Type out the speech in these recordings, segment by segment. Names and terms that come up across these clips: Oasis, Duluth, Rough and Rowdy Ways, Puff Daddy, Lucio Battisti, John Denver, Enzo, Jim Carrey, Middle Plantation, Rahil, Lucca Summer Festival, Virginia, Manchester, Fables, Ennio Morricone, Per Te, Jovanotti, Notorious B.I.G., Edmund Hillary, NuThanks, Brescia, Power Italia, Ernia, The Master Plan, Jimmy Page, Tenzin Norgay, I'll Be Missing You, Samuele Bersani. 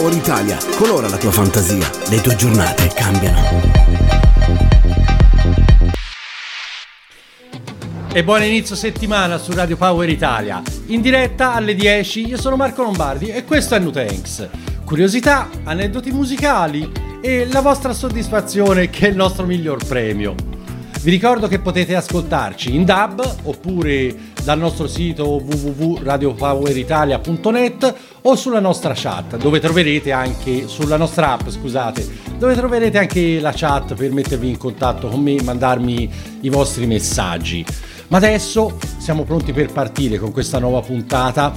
Power Italia colora la tua fantasia, le tue giornate cambiano. E buon inizio settimana su Radio Power Italia. In diretta alle 10, io sono Marco Lombardi e questo è NuThanks. Curiosità, aneddoti musicali e la vostra soddisfazione che è il nostro miglior premio. Vi ricordo che potete ascoltarci in DAB oppure dal nostro sito www.radiopoweritalia.net o sulla nostra chat, dove troverete anche sulla nostra app, dove troverete anche la chat per mettervi in contatto con me e mandarmi i vostri messaggi. Ma adesso siamo pronti per partire con questa nuova puntata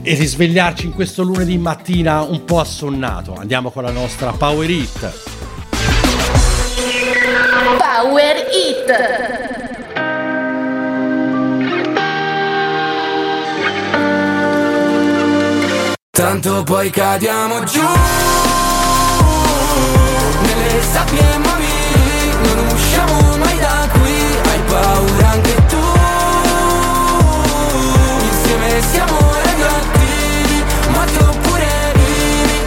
e risvegliarci in questo lunedì mattina un po' assonnato. Andiamo con la nostra Power Hit. Power Hit. Tanto poi cadiamo giù nelle sabbie e mobili, non usciamo mai da qui. Hai paura anche tu, insieme siamo ragazzi, ma tu pure vivi.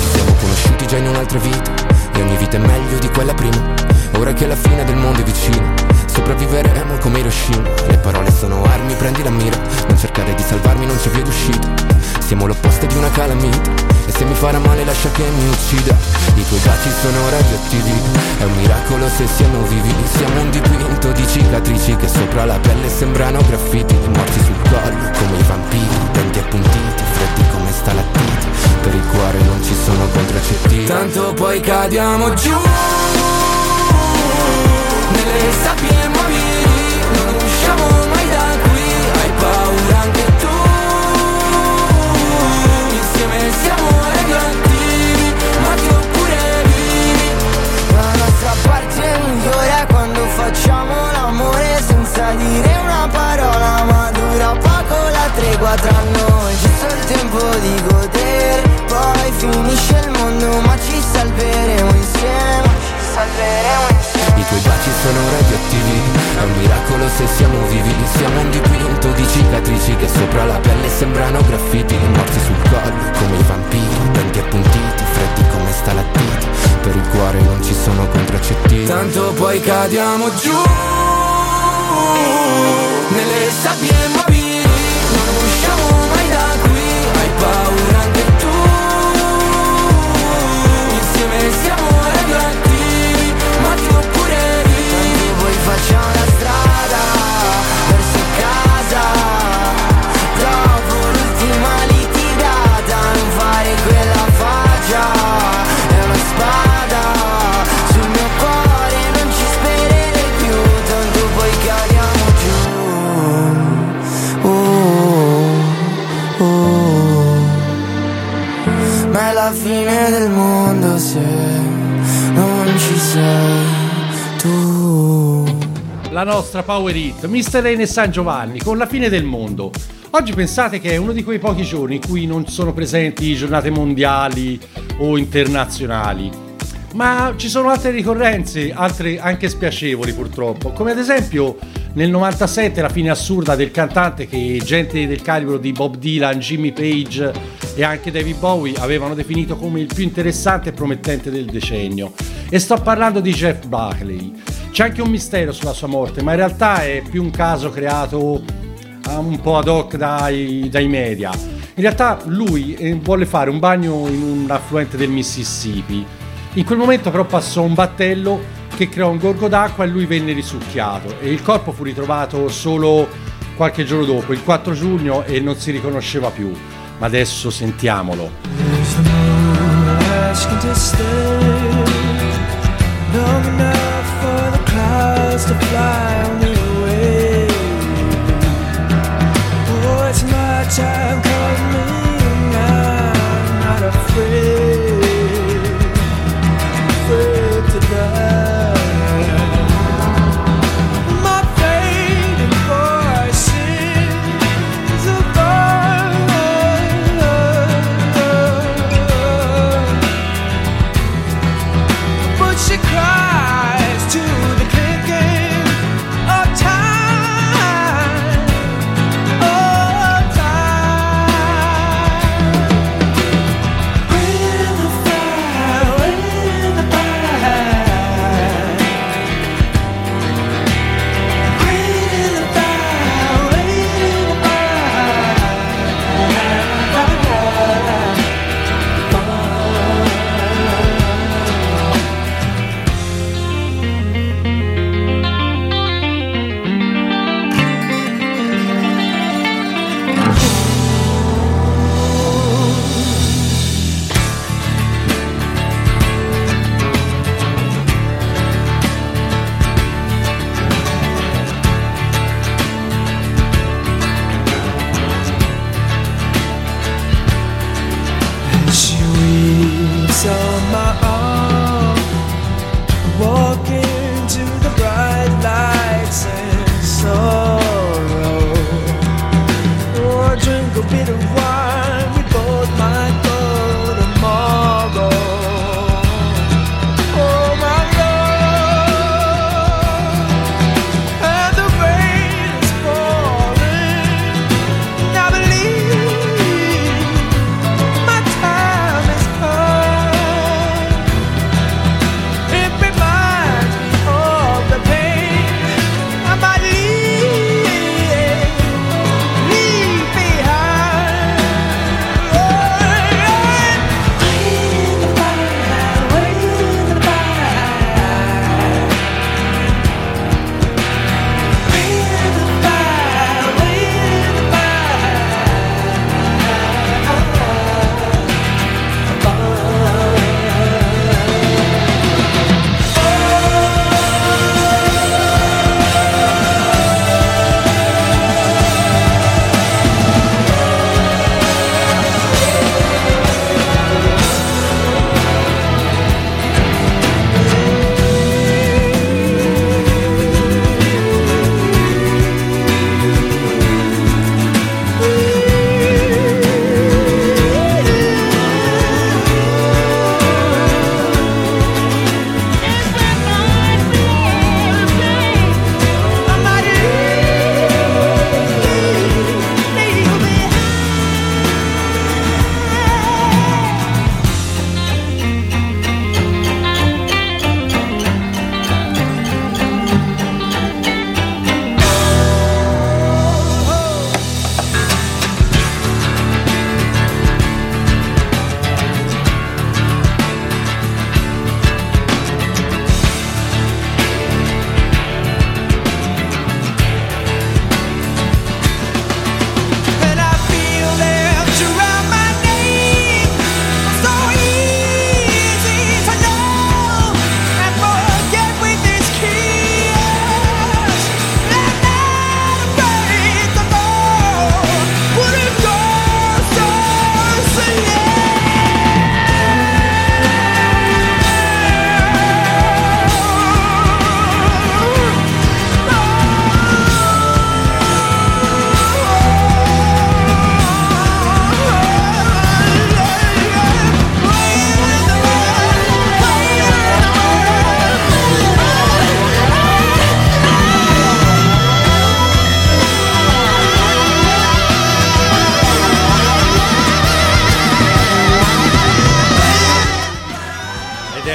Ci siamo conosciuti già in un'altra vita e ogni vita è meglio di quella prima. Ora che la fine del mondo è vicina, sopravviveremo come Hiroshima. Le parole sono armi, prendi la mira, non cercare di salvarmi, non c'è via d'uscita. Siamo l'opposto di una calamita e se mi farà male lascia che mi uccida. I tuoi baci sono radioattivi, è un miracolo se siamo vivi. Siamo un dipinto di cicatrici che sopra la pelle sembrano graffiti, morti sul collo come i vampiri, denti appuntiti, freddi come stalattiti. Per il cuore non ci sono contraccettivi, tanto poi cadiamo giù nelle sabbie e mobili, non usciamo mai da qui. Hai paura anche tu, insieme siamo eleganti, ma tu pure vivi. La nostra parte migliore è quando facciamo l'amore senza dire una parola, ma dura poco la tregua tra noi. C'è solo il tempo di godere, poi finisce il mondo, ma ci salveremo insieme, ci salveremo insieme. I tuoi baci sono radioattivi, è un miracolo se siamo vivi. Siamo un dipinto di cicatrici che sopra la pelle sembrano graffiti, morti sul collo come i vampiri, denti appuntiti, freddi come stalattiti. Per il cuore non ci sono contraccettivi, tanto poi cadiamo giù nelle sabbie e mobili, non usciamo mai da qui. Hai paura anche tu, insieme siamo ragazzi, facciamo la strada verso casa dopo l'ultima litigata. Non fare quella faccia, è una spada sul mio cuore, non ci sperere più, tanto poi cadiamo giù. Oh, oh, oh. Ma è la fine del mondo se non ci sei tu. La nostra Power Hit, Mr. Rain e San Giovanni con La fine del mondo. Oggi pensate che è uno di quei pochi giorni in cui non sono presenti giornate mondiali o internazionali, ma ci sono altre ricorrenze, altre anche spiacevoli purtroppo, come ad esempio nel 97 la fine assurda del cantante che gente del calibro di Bob Dylan, Jimmy Page e anche David Bowie avevano definito come il più interessante e promettente del decennio. E sto parlando di Jeff Buckley. C'è anche un mistero sulla sua morte, ma in realtà è più un caso creato un po' ad hoc dai media. In realtà lui volle fare un bagno in un affluente del Mississippi. In quel momento però passò un battello che creò un gorgo d'acqua e lui venne risucchiato e il corpo fu ritrovato solo qualche giorno dopo, il 4 giugno, e non si riconosceva più. Ma adesso sentiamolo. To fly on the way. Oh, it's my time coming, I'm not afraid to die. My faded voice is a bird, but she cries too.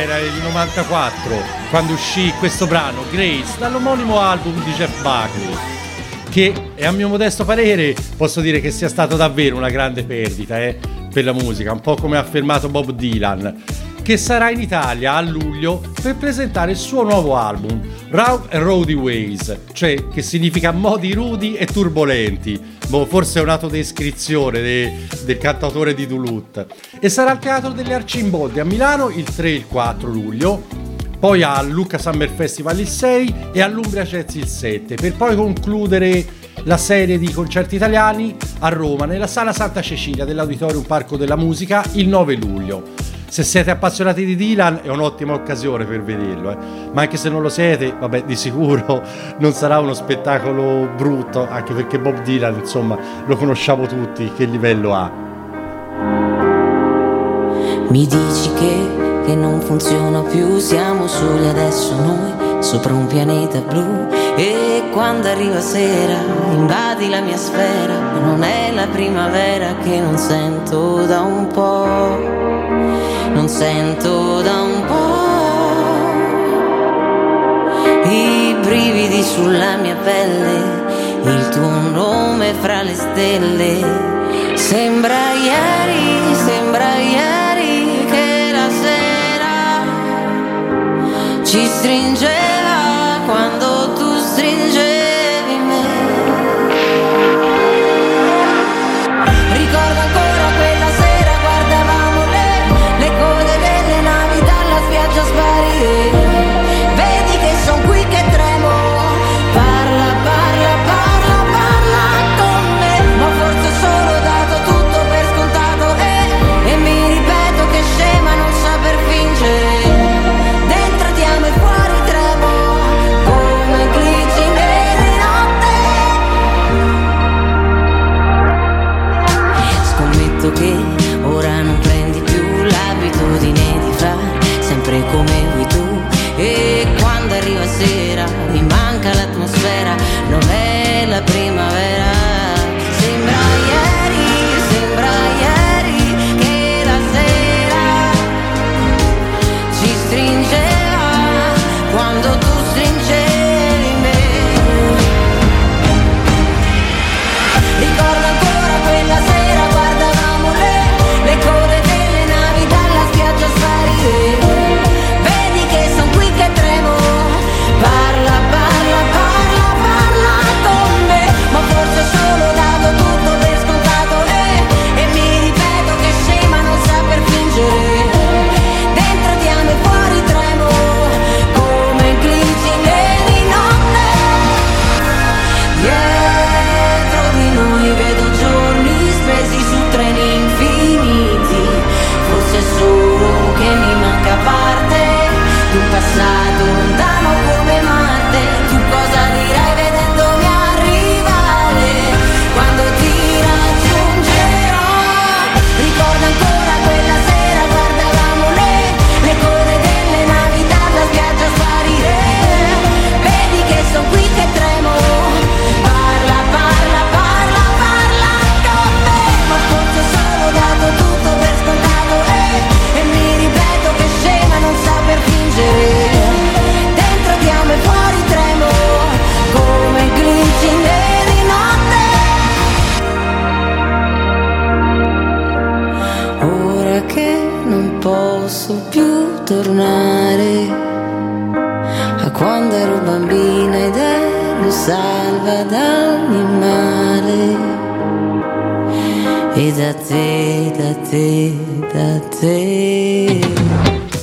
era il 94 quando uscì questo brano Grace dall'omonimo album di Jeff Buckley, che a mio modesto parere posso dire che sia stato davvero una grande perdita per la musica, un po' come ha affermato Bob Dylan, che sarà in Italia a luglio per presentare il suo nuovo album Rough and Rowdy Ways, cioè che significa modi rudi e turbolenti. Boh, forse è un'autodescrizione del cantautore di Duluth. E sarà al Teatro delle Arcimboldi a Milano il 3 e il 4 luglio, poi al Lucca Summer Festival il 6 e all'Umbria Jazz il 7, per poi concludere la serie di concerti italiani a Roma nella Sala Santa Cecilia dell'Auditorium Parco della Musica il 9 luglio. Se siete appassionati di Dylan è un'ottima occasione per vederlo, ma anche se non lo siete, vabbè, di sicuro non sarà uno spettacolo brutto, anche perché Bob Dylan, insomma, lo conosciamo tutti, che livello ha. Mi dici che non funziona più, siamo soli adesso noi, sopra un pianeta blu, e quando arriva sera invadi la mia sfera, ma non è la primavera che non sento da un po'. Non sento da un po' i brividi sulla mia pelle, il tuo nome fra le stelle. Sembra ieri che la sera ci stringeva quando tu stringevi me. Ricordo ancora quella sera, guardavamo le code delle navi dalla spiaggia sparire. Vedi che son qui che tremo. Parla, parla, parla, parla con me. Ma forse ho solo dato tutto per scontato e mi ripeto che scema non saper vincere. Dentro ti amo e fuori tremo come glitch nelle notte. Scommetto che come vuoi tu, e quando arriva sera mi manca l'atmosfera, non è la primavera. Sembra ieri che la sera ci stringeva quando tu stringevi me. Ricordo ancora quella sera, guardavamo le code delle navi dalla spiaggia sparire.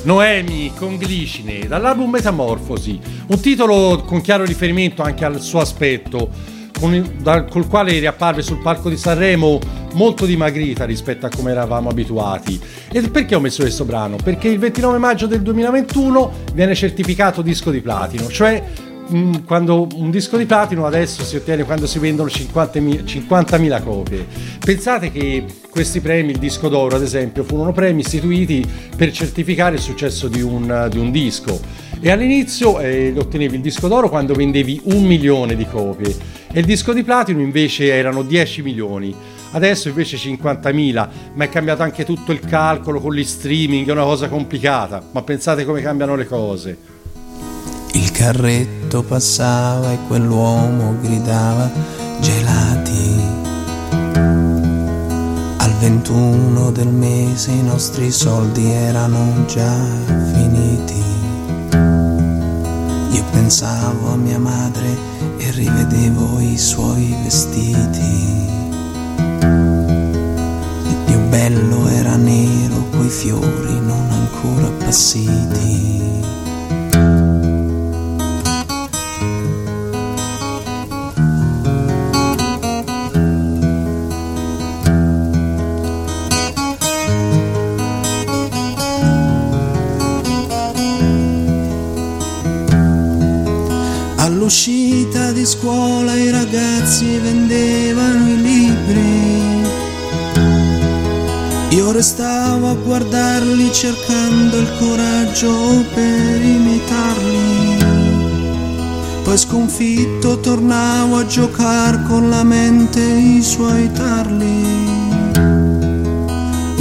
Noemi con Glicine dall'album Metamorfosi, un titolo con chiaro riferimento anche al suo aspetto, col quale riapparve sul palco di Sanremo molto dimagrita rispetto a come eravamo abituati. E perché ho messo questo brano? Perché il 29 maggio del 2021 viene certificato disco di platino, cioè quando un disco di platino adesso si ottiene quando si vendono 50.000 copie. Pensate che questi premi, il disco d'oro ad esempio, furono premi istituiti per certificare il successo di un disco, e all'inizio ottenevi il disco d'oro quando vendevi 1 milione di copie e il disco di platino invece erano 10 milioni. adesso invece 50.000, ma è cambiato anche tutto il calcolo con gli streaming, è una cosa complicata, ma pensate come cambiano le cose. Il carretto passava e quell'uomo gridava gelati. Al 21 del mese i nostri soldi erano già finiti. Io pensavo a mia madre e rivedevo i suoi vestiti. Il più bello era nero coi fiori non ancora appassiti. All'uscita di scuola i ragazzi vendevano i libri, io restavo a guardarli cercando il coraggio per imitarli, poi sconfitto tornavo a giocare con la mente i suoi tarli,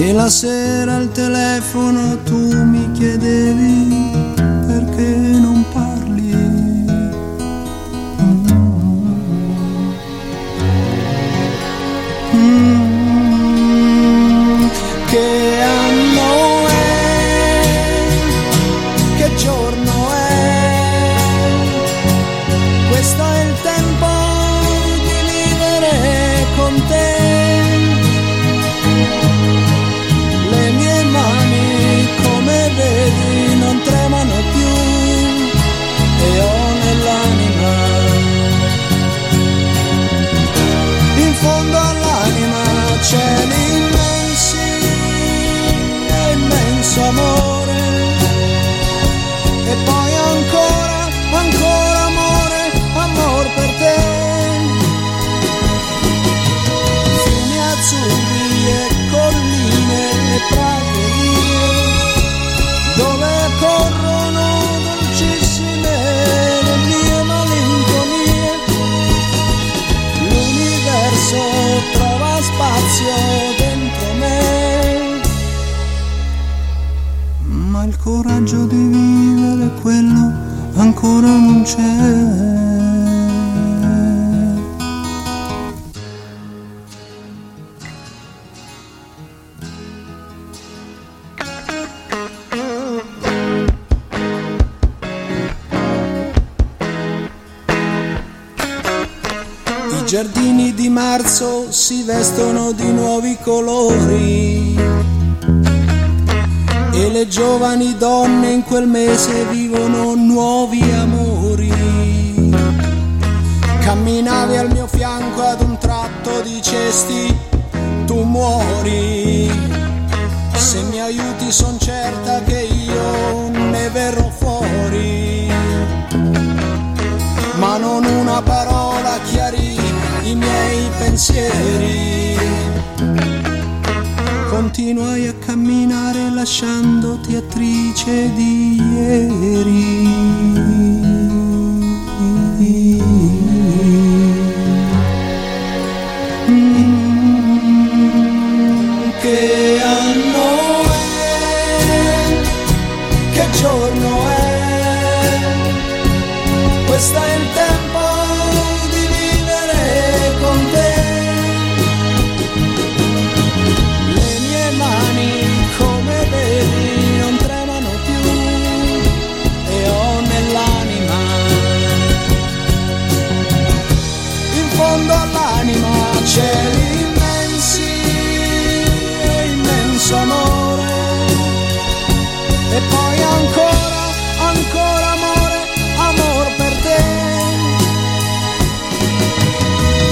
e la sera al telefono tu mi chiedevi perché non parli. Che anno è? Che giorno è? Questo è il tempo di vivere con te. Le mie mani, come vedi, non tremano più e ho nell'anima, in fondo all'anima c'è l'immenso amore, e poi ancora, ancora amore, amor per te. Fiumi azzurri e colline e praterie, dove corrono dolcissime le mie malinconie. L'universo trova spazio dentro me, ma il coraggio di vivere quello ancora non c'è. I giardini di marzo si vestono di nuovi colori, e le giovani donne in quel mese vivono nuovi amori. Camminavi al mio fianco, ad un tratto dicesti tu muori. Se mi aiuti son certa che io ne verrò fuori. Ma non una parola chiarì i miei pensieri. Continuai a camminare lasciandoti attrice di ieri. Che anno è? Che giorno è? Questo è il tempo di vivere con te. C'è l'immensi e immenso amore, e poi ancora, ancora amore, amor per te.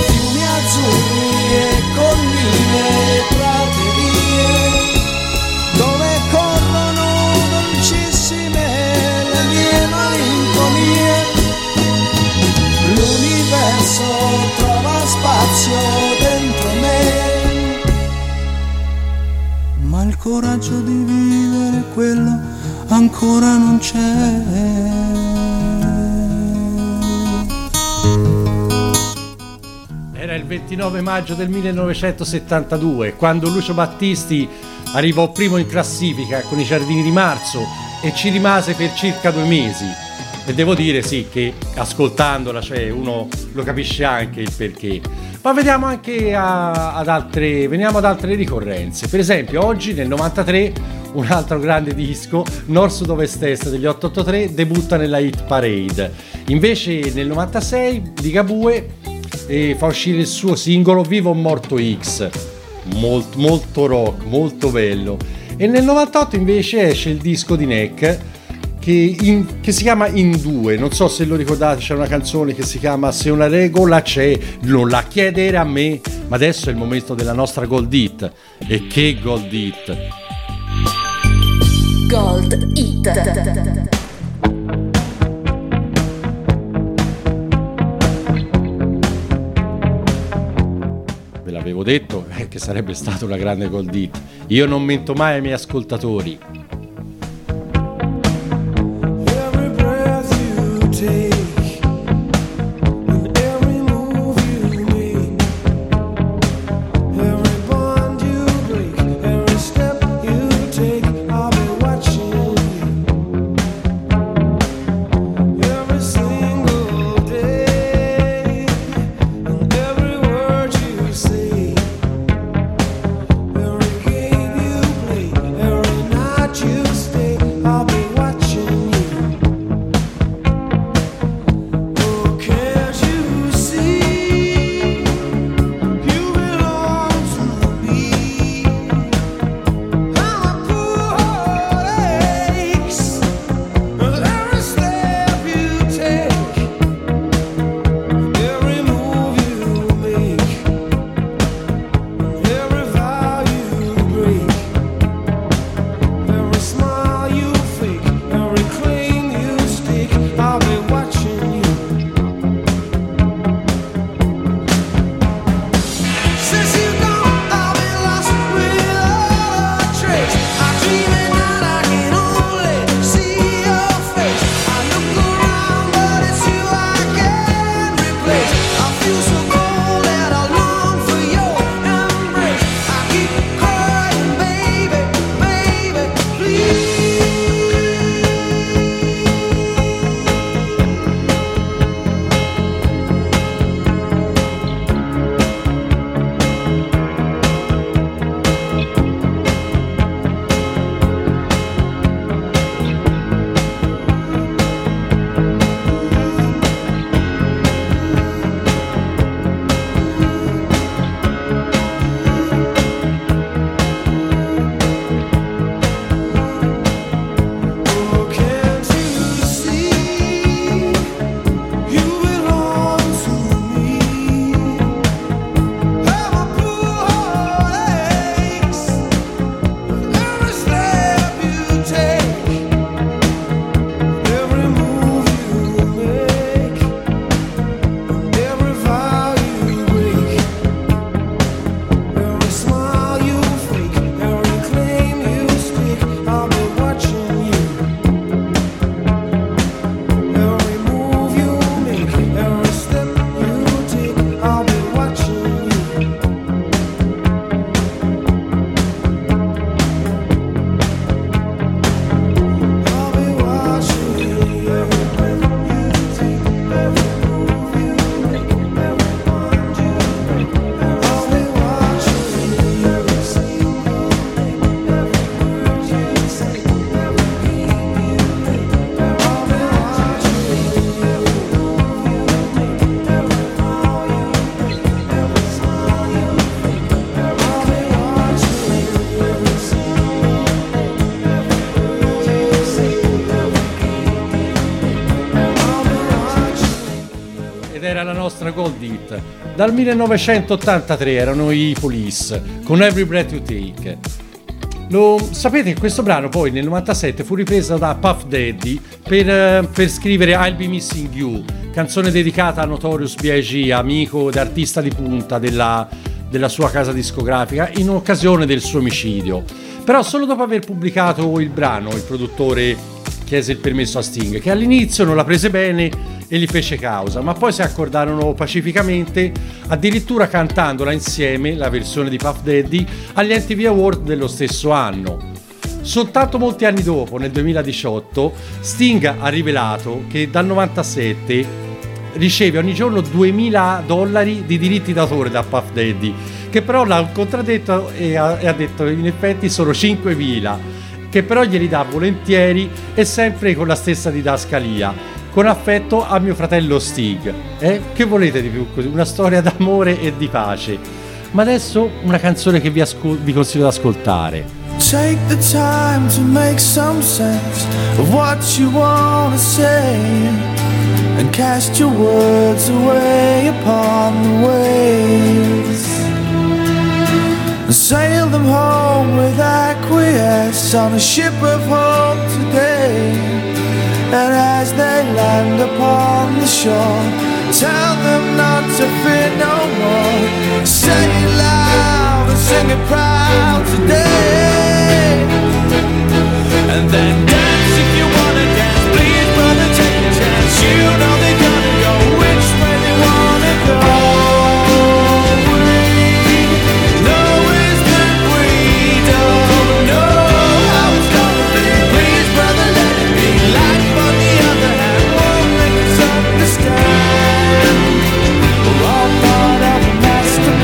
Fiumi azzurri e colline e praterie, dove corrono dolcissime le mie malinconie. L'universo trova spazio dentro me, ma il coraggio di vivere quello ancora non c'è. Era il il 29 maggio del 1972, quando Lucio Battisti arrivò primo in classifica con i Giardini di Marzo e ci rimase per circa 2 mesi. E devo dire sì che ascoltandola, cioè, uno lo capisce anche il perché. Ma vediamo anche veniamo ad altre ricorrenze. Per esempio oggi nel 93 un altro grande disco, Nord Sud Ovest Est degli 883, debutta nella Hit Parade. Invece nel 96 Ligabue fa uscire il suo singolo Vivo o Morto X, molto rock, molto bello. E nel 98 invece esce il disco di Neck che si chiama In Due. Non so se lo ricordate, c'è una canzone che si chiama Se una regola c'è non la chiedere a me. Ma adesso è il momento della nostra Gold Hit. E che Gold Hit! Gold Hit. Ve l'avevo detto che sarebbe stata una grande Gold Hit. Io non mento mai ai miei ascoltatori. Gold Hit dal 1983 erano i Police con Every Breath You Take. Lo sapete che questo brano poi nel 97 fu ripreso da Puff Daddy per scrivere I'll Be Missing You, canzone dedicata a Notorious B.I.G., amico ed artista di punta della sua casa discografica, in occasione del suo omicidio. Però solo dopo aver pubblicato il brano il produttore chiese il permesso a Sting, che all'inizio non la prese bene e gli fece causa, ma poi si accordarono pacificamente, addirittura cantandola insieme, la versione di Puff Daddy, agli MTV Awards dello stesso anno. Soltanto molti anni dopo, nel 2018, Sting ha rivelato che dal 97 riceve ogni giorno $2000 di diritti d'autore da Puff Daddy, che però l'ha contraddetto e ha detto in effetti sono 5000, che però glieli dà volentieri e sempre con la stessa didascalia: con affetto a mio fratello Stig. Che volete di più così? Una storia d'amore e di pace. Ma adesso una canzone che vi consiglio di ascoltare. Take the time to make some sense of what you wanna say and cast your words away upon the waves and sail them home with acquiesce on a ship of hope today. And as they land upon the shore, tell them not to fear no more. Say it loud and sing it proud today, and then dance if you wanna dance. Please brother, take a chance. You know they're gonna go which way they wanna go. We know is that we don't know how it's gonna be. Please brother, let it be. Life on the other hand won't make us understand. We're all part of a master plan.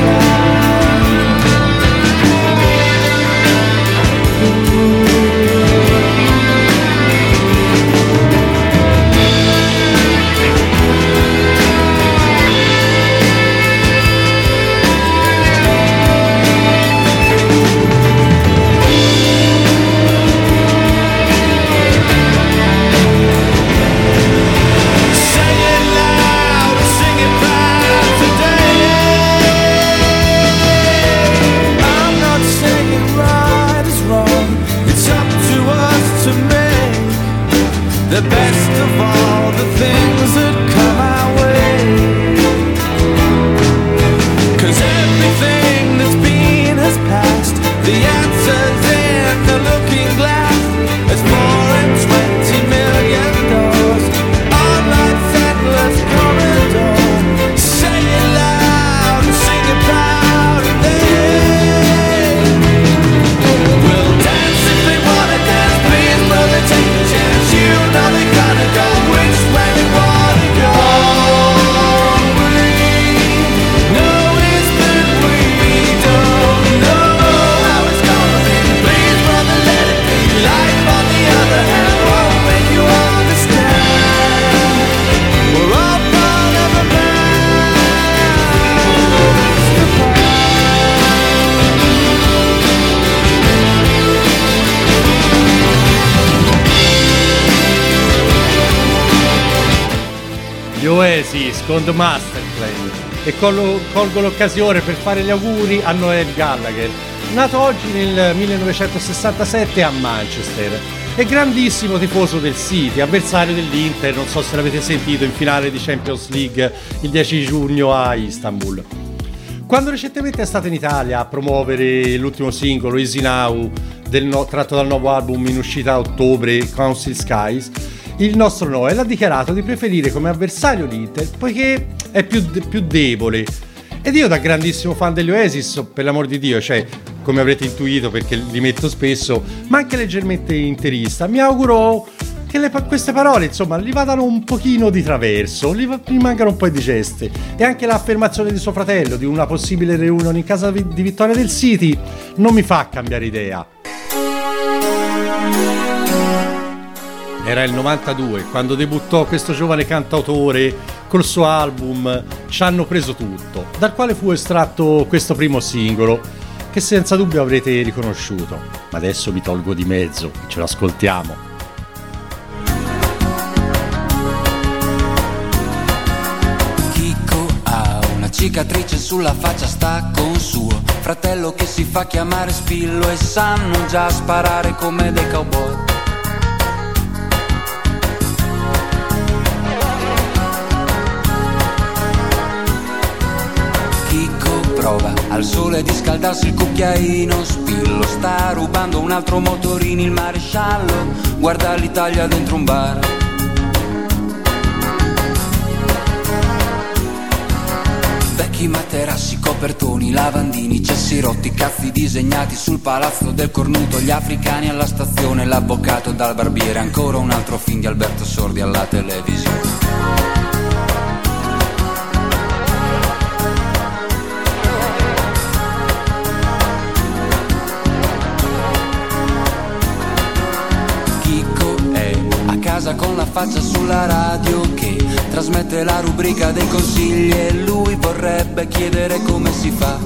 The best of all the things that come our way, 'cause everything that's been has passed. The answer's in the looking glass. There's 420 million doors, all like settlers corridors. Say it loud and sing it proud and then we'll dance if they wanna dance. Please brother, take a chance. You know they gotta go which way they wanna go. All we know is that we don't know how it's gonna be. Please brother, let it be. Life on the other hand won't make you understand. We're all part of a master plan. Gli Oasis con The Master Plan, e colgo l'occasione per fare gli auguri a Noel Gallagher, nato oggi nel 1967 a Manchester. È grandissimo tifoso del City, avversario dell'Inter, non so se l'avete sentito, in finale di Champions League il 10 giugno a Istanbul. Quando recentemente è stato in Italia a promuovere l'ultimo singolo Easy Now, tratto dal nuovo album in uscita a ottobre, Council Skies, il nostro Noel ha dichiarato di preferire come avversario l'Inter poiché è più debole. Ed io, da grandissimo fan degli Oasis, per l'amor di Dio, cioè, come avrete intuito perché li metto spesso, ma anche leggermente interista, mi auguro che queste parole, insomma, li vadano un pochino di traverso, li rimangano un po' indigeste. E anche l'affermazione di suo fratello di una possibile reunion in casa di vittoria del City non mi fa cambiare idea. Era il 92 quando debuttò questo giovane cantautore col suo album Ci hanno preso tutto, dal quale fu estratto questo primo singolo che senza dubbio avrete riconosciuto. Ma adesso mi tolgo di mezzo, ce lo ascoltiamo. Chicco ha una cicatrice sulla faccia, sta con suo fratello che si fa chiamare Spillo e sanno già sparare come dei cowboy. Prova al sole di scaldarsi il cucchiaino, Spillo sta rubando un altro motorino, il maresciallo guarda l'Italia dentro un bar. Letti, materassi, copertoni, lavandini, cessi rotti, cazzi disegnati sul palazzo del cornuto, gli africani alla stazione, l'avvocato dal barbiere, ancora un altro film di Alberto Sordi alla televisione. Con la faccia sulla radio che trasmette la rubrica dei consigli e lui vorrebbe chiedere come si fa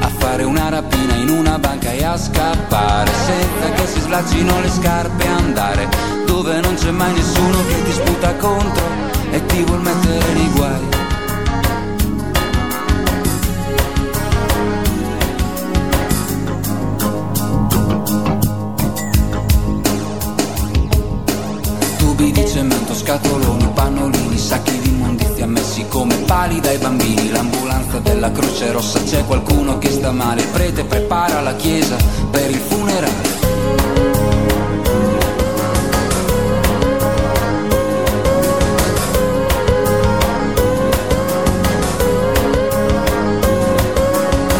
a fare una rapina in una banca e a scappare senza che si slaccino le scarpe, andare dove non c'è mai nessuno che ti sputa contro e ti vuol mettere nei guai. Di cemento, scatoloni, pannolini, sacchi di immondizia messi come pali dai bambini. L'ambulanza della Croce Rossa, c'è qualcuno che sta male. Il prete prepara la chiesa per il funerale.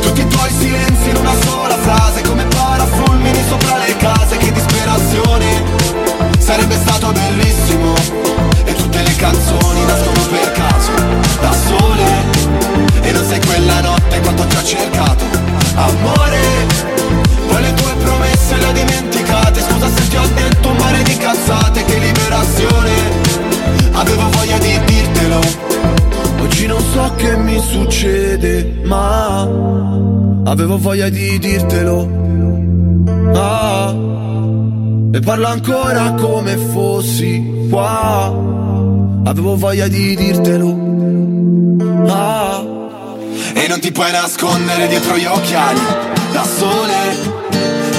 tutti i tuoi silenzi in una sola frase, come parafulmini sopra le case. Che disperazione, sarebbe stato bellissimo. E tutte le canzoni nascono per caso, da sole. E non sai quella notte quanto ti ho cercato, amore. Poi le tue promesse le dimenticate. Scusa se ti ho detto un mare di cazzate. Che liberazione, avevo voglia di dirtelo. Oggi non so che mi succede, ma avevo voglia di dirtelo. Ah, e parlo ancora come fossi qua. Avevo voglia di dirtelo. Ah, e non ti puoi nascondere dietro gli occhiali, da sole,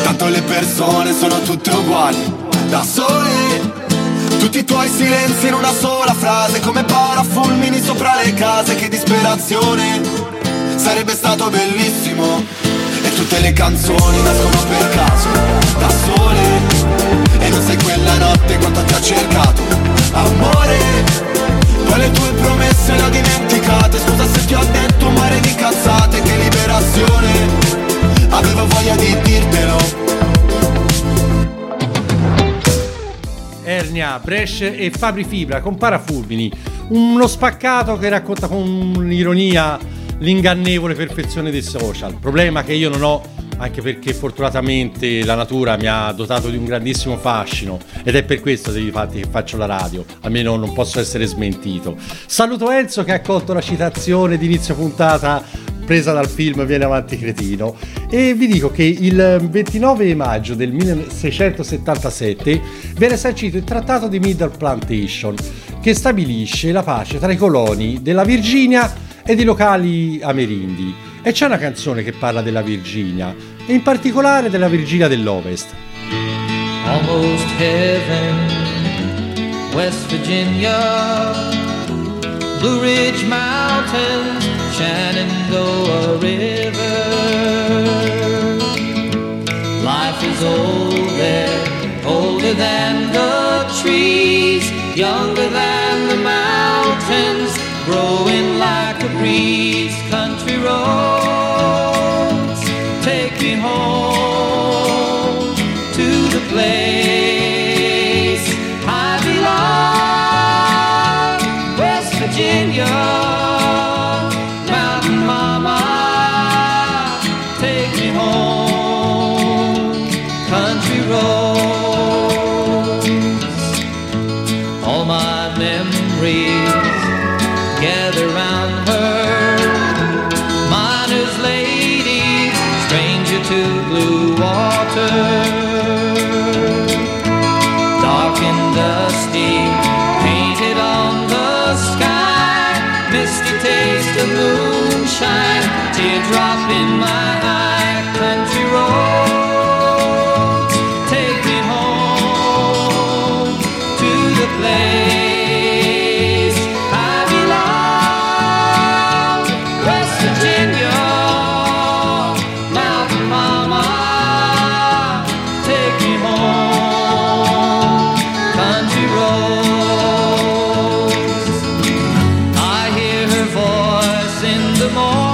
tanto le persone sono tutte uguali. Da sole, tutti i tuoi silenzi in una sola frase, come parafulmini sopra le case. Che disperazione, sarebbe stato bellissimo. E tutte le canzoni nascono per caso, da sole. E non sai quella notte quanto ti ho cercato, amore. Poi le tue promesse le ho dimenticate. Scusa se ti ho detto un mare di cazzate. Che liberazione, avevo voglia di dirtelo. Ernia, Brescia e Fabri Fibra con Parafulmini, uno spaccato che racconta con ironia l'ingannevole perfezione dei social, problema che io non ho, anche perché fortunatamente la natura mi ha dotato di un grandissimo fascino, ed è per questo dei fatti che faccio la radio, almeno non posso essere smentito. Saluto Enzo che ha colto la citazione di inizio puntata presa dal film Viene avanti cretino, e vi dico che il 29 maggio del 1677 viene sancito il trattato di Middle Plantation, che stabilisce la pace tra i coloni della Virginia e dei locali amerindi, e c'è una canzone che parla della Virginia e in particolare della Virginia dell'Ovest. Almost heaven, West Virginia. Blue Ridge Mountains, Shenandoah River. Life is old there, older than the trees, younger than the mountains, growing like a breeze. Country roads, take me home to the place I belong, West Virginia. Teardrop in my eye, country roads, take me home to the place I belong, West Virginia, mountain mama, take me home, country roads. I hear her voice in the morning.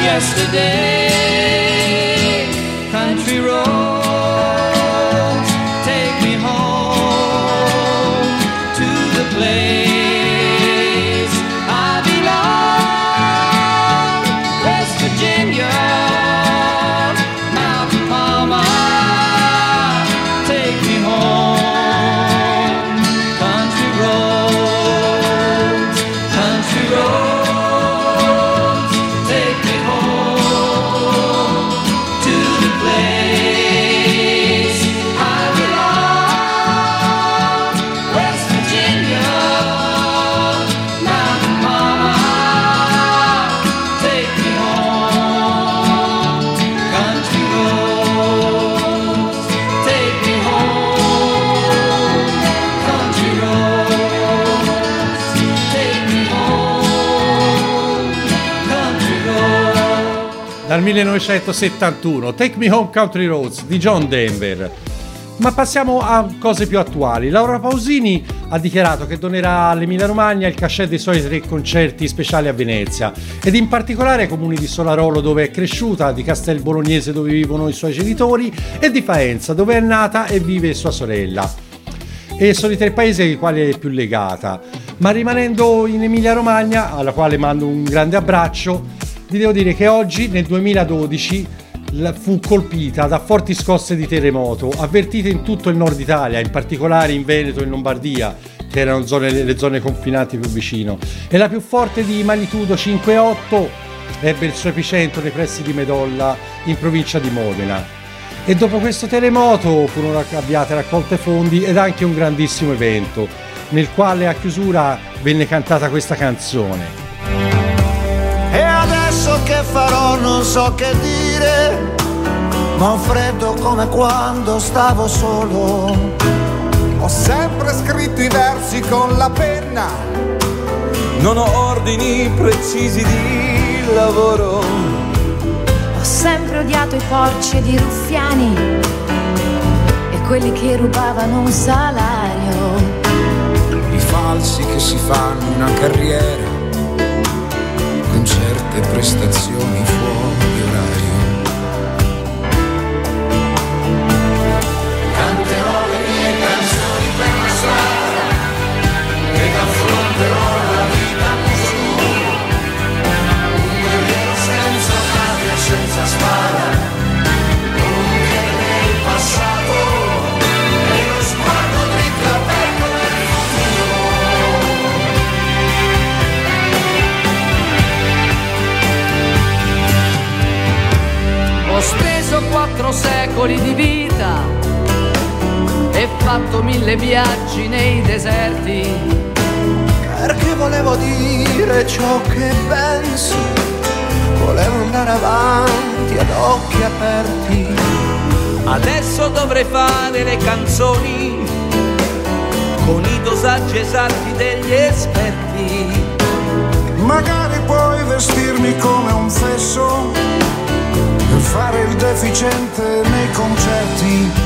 Yesterday, country roads, take me home to the place I belong, West Virginia, mountain mama, take me home, country roads, country roads. Dal 1971, Take Me Home Country Roads di John Denver. Ma passiamo a cose più attuali. Laura Pausini ha dichiarato che donerà all'Emilia Romagna il cachet dei suoi 3 concerti speciali a Venezia ed in particolare ai comuni di Solarolo, dove è cresciuta, di Castel Bolognese, dove vivono i suoi genitori, e di Faenza, dove è nata e vive sua sorella. E sono i 3 paesi ai quali è più legata. Ma rimanendo in Emilia Romagna, alla quale mando un grande abbraccio, vi devo dire che oggi, nel 2012, fu colpita da forti scosse di terremoto, avvertite in tutto il nord Italia, in particolare in Veneto e in Lombardia, che erano le zone confinanti più vicino. E la più forte, di magnitudo 5,8, ebbe il suo epicentro nei pressi di Medolla, in provincia di Modena. E dopo questo terremoto furono avviate raccolte fondi ed anche un grandissimo evento, nel quale a chiusura venne cantata questa canzone. Adesso che farò non so che dire, ma ho freddo come quando stavo solo. Ho sempre scritto i versi con la penna, non ho ordini precisi di lavoro. Ho sempre odiato i porci ed i ruffiani e quelli che rubavano un salario, i falsi che si fanno una carriera con certe prestazioni fuori orario. Canterò le mie canzoni per la strada ed affronterò la vita con scuola, un guerriero senza patria, senza spada, con un piede nel passato e lo sguardo dritto aperto nel futuro. Ho speso 4 secoli di vita e fatto 1000 viaggi nei deserti, perché volevo dire ciò che penso, volevo andare avanti ad occhi aperti. Adesso dovrei fare le canzoni con i dosaggi esatti degli esperti. Magari puoi vestirmi come un fesso e fare il deficiente nei concerti.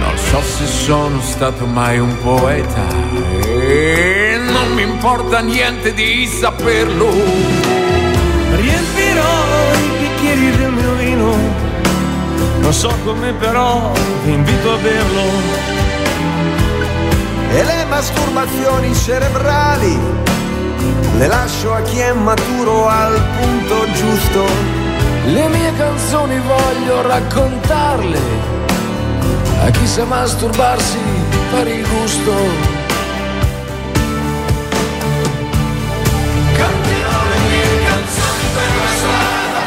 Non so se sono stato mai un poeta e non mi importa niente di saperlo. Riempirò i bicchieri del mio vino, non so come però vi invito a berlo. E le masturbazioni cerebrali le lascio a chi è maturo al punto giusto. Le mie canzoni voglio raccontarle a chi sa masturbarsi per il gusto. Canterò le mie canzoni per la strada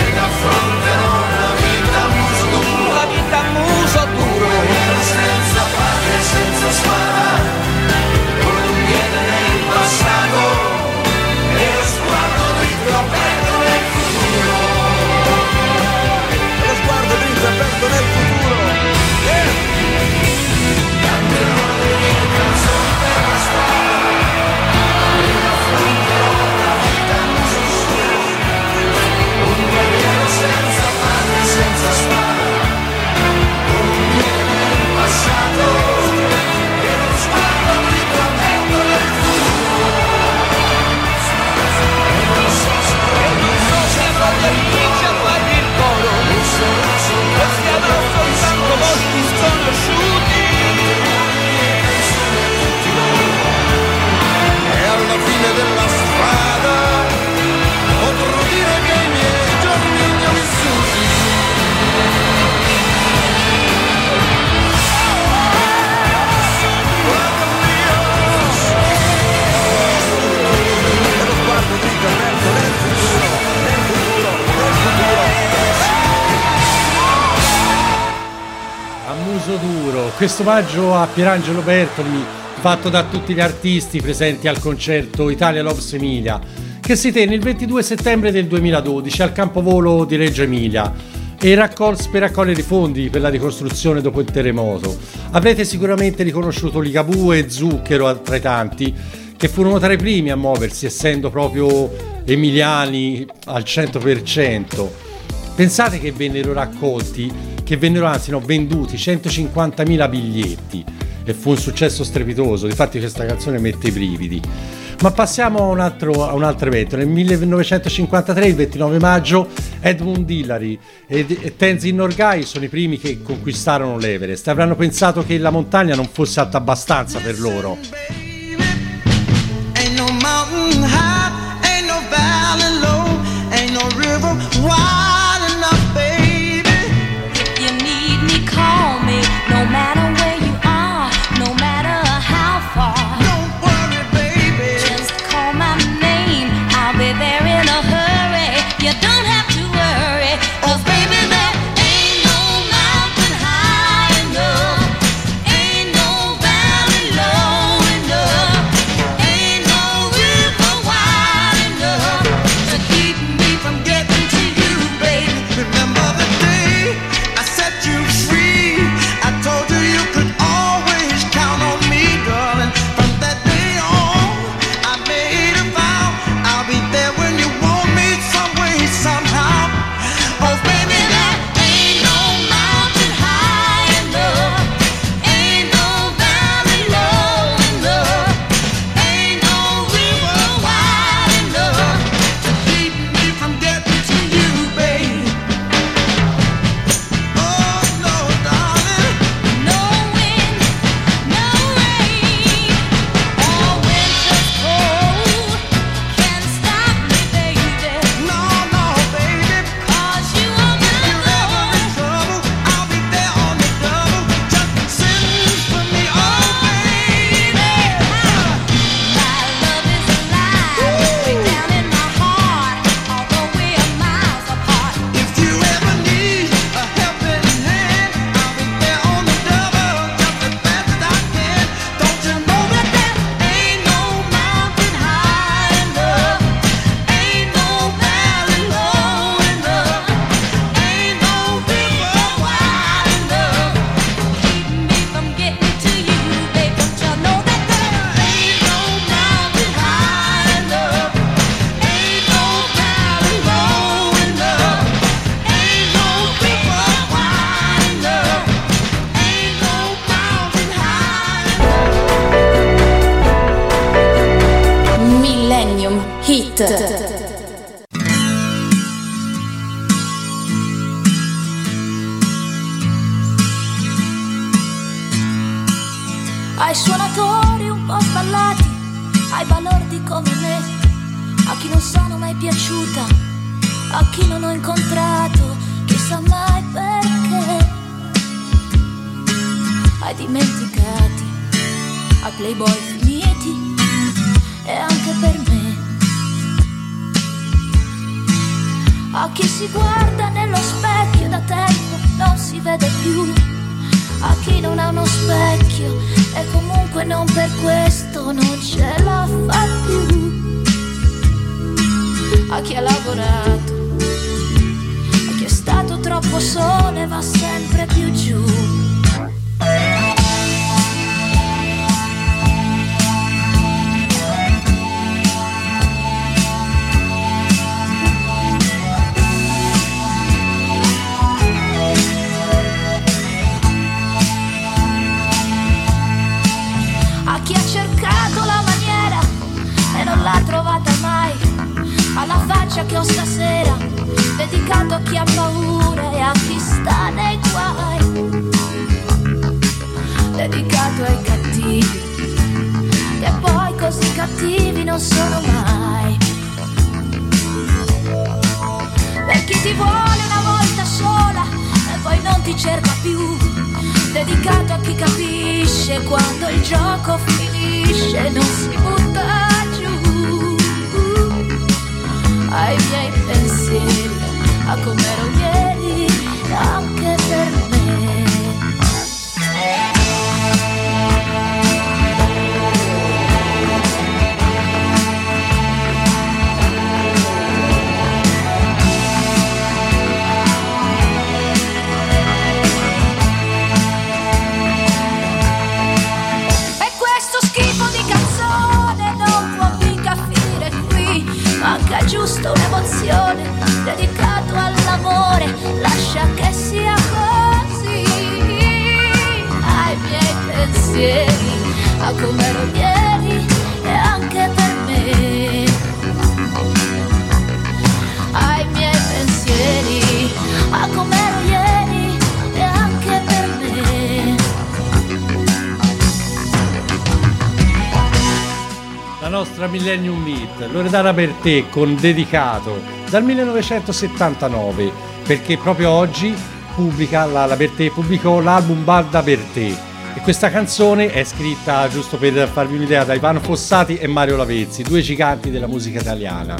ed affronterò la vita muso duro, la vita muso duro, senza padre, senza spada, con un piede nel passato e lo sguardo dritto aperto nel futuro, e lo sguardo dritto aperto nel futuro. Duro, questo omaggio a Pierangelo Bertoli fatto da tutti gli artisti presenti al concerto Italia Loves Emilia che si tenne il 22 settembre del 2012 al campovolo di Reggio Emilia e per raccogliere i fondi per la ricostruzione dopo il terremoto. Avrete sicuramente riconosciuto Ligabue e Zucchero tra i tanti che furono tra i primi a moversi essendo proprio emiliani al 100%. Pensate che vennero venduti 150.000 biglietti e fu un successo strepitoso, infatti questa canzone mette i brividi. Ma passiamo a un altro evento. Nel 1953, il 29 maggio, Edmund Hillary e Tenzin Norgay sono i primi che conquistarono l'Everest. Avranno pensato che la montagna non fosse alta abbastanza per loro. No. Hit. Ai suonatori un po' sballati, ai balordi come me, a chi non sono mai piaciuta, a chi non ho incontrato, chissà mai perché. Ai dimenticati, ai playboy finiti, e anche per me. A chi si guarda nello specchio da tempo non si vede più, a chi non ha uno specchio e comunque non per questo non ce la fa più, a chi ha lavorato, a chi è stato troppo sole e va sempre più giù. Chi ha cercato la maniera e non l'ha trovata mai, alla faccia che ho stasera, dedicato a chi ha paura e a chi sta nei guai, dedicato ai cattivi, che poi così cattivi non sono mai. Per chi ti vuole una volta sola e poi non ti cerca più, dedicato a chi capisce quando il gioco finisce, non si butta giù. Ai miei pensieri, a come ero ieri, anche per me. Manca giusto un'emozione, dedicato all'amore, lascia che sia così. Ai miei pensieri, a come ero ieri e anche per me. Ai miei pensieri, a come ero ieri e anche per me. La nostra Millennium Meet, Loredana Per Te con Dedicato, dal 1979, perché proprio oggi pubblica la Per Te, pubblicò l'album Barda Per Te, e questa canzone è scritta, giusto per farvi un'idea, da Ivano Fossati e Mario Lavezzi, due giganti della musica italiana.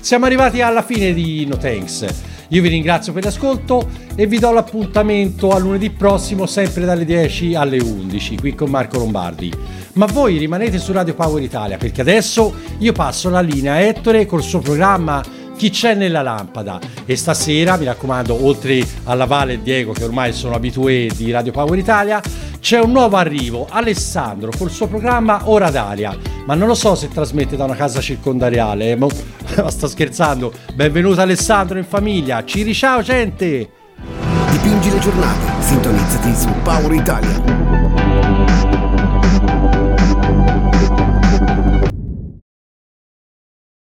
Siamo arrivati alla fine di No Thanks. Io vi ringrazio per l'ascolto e vi do l'appuntamento a lunedì prossimo, sempre dalle 10 alle 11, qui con Marco Lombardi. Ma voi rimanete su Radio Power Italia, perché adesso io passo la linea a Ettore col suo programma Chi c'è nella lampada. E stasera, mi raccomando, oltre alla Vale e Diego, che ormai sono abitué di Radio Power Italia, c'è un nuovo arrivo, Alessandro, col suo programma Ora d'Aria. Ma non lo so se trasmette da una casa circondariale, sto scherzando. Benvenuto Alessandro in famiglia, ci riciao gente! Dipingi le giornate, sintonizzati su Power Italia.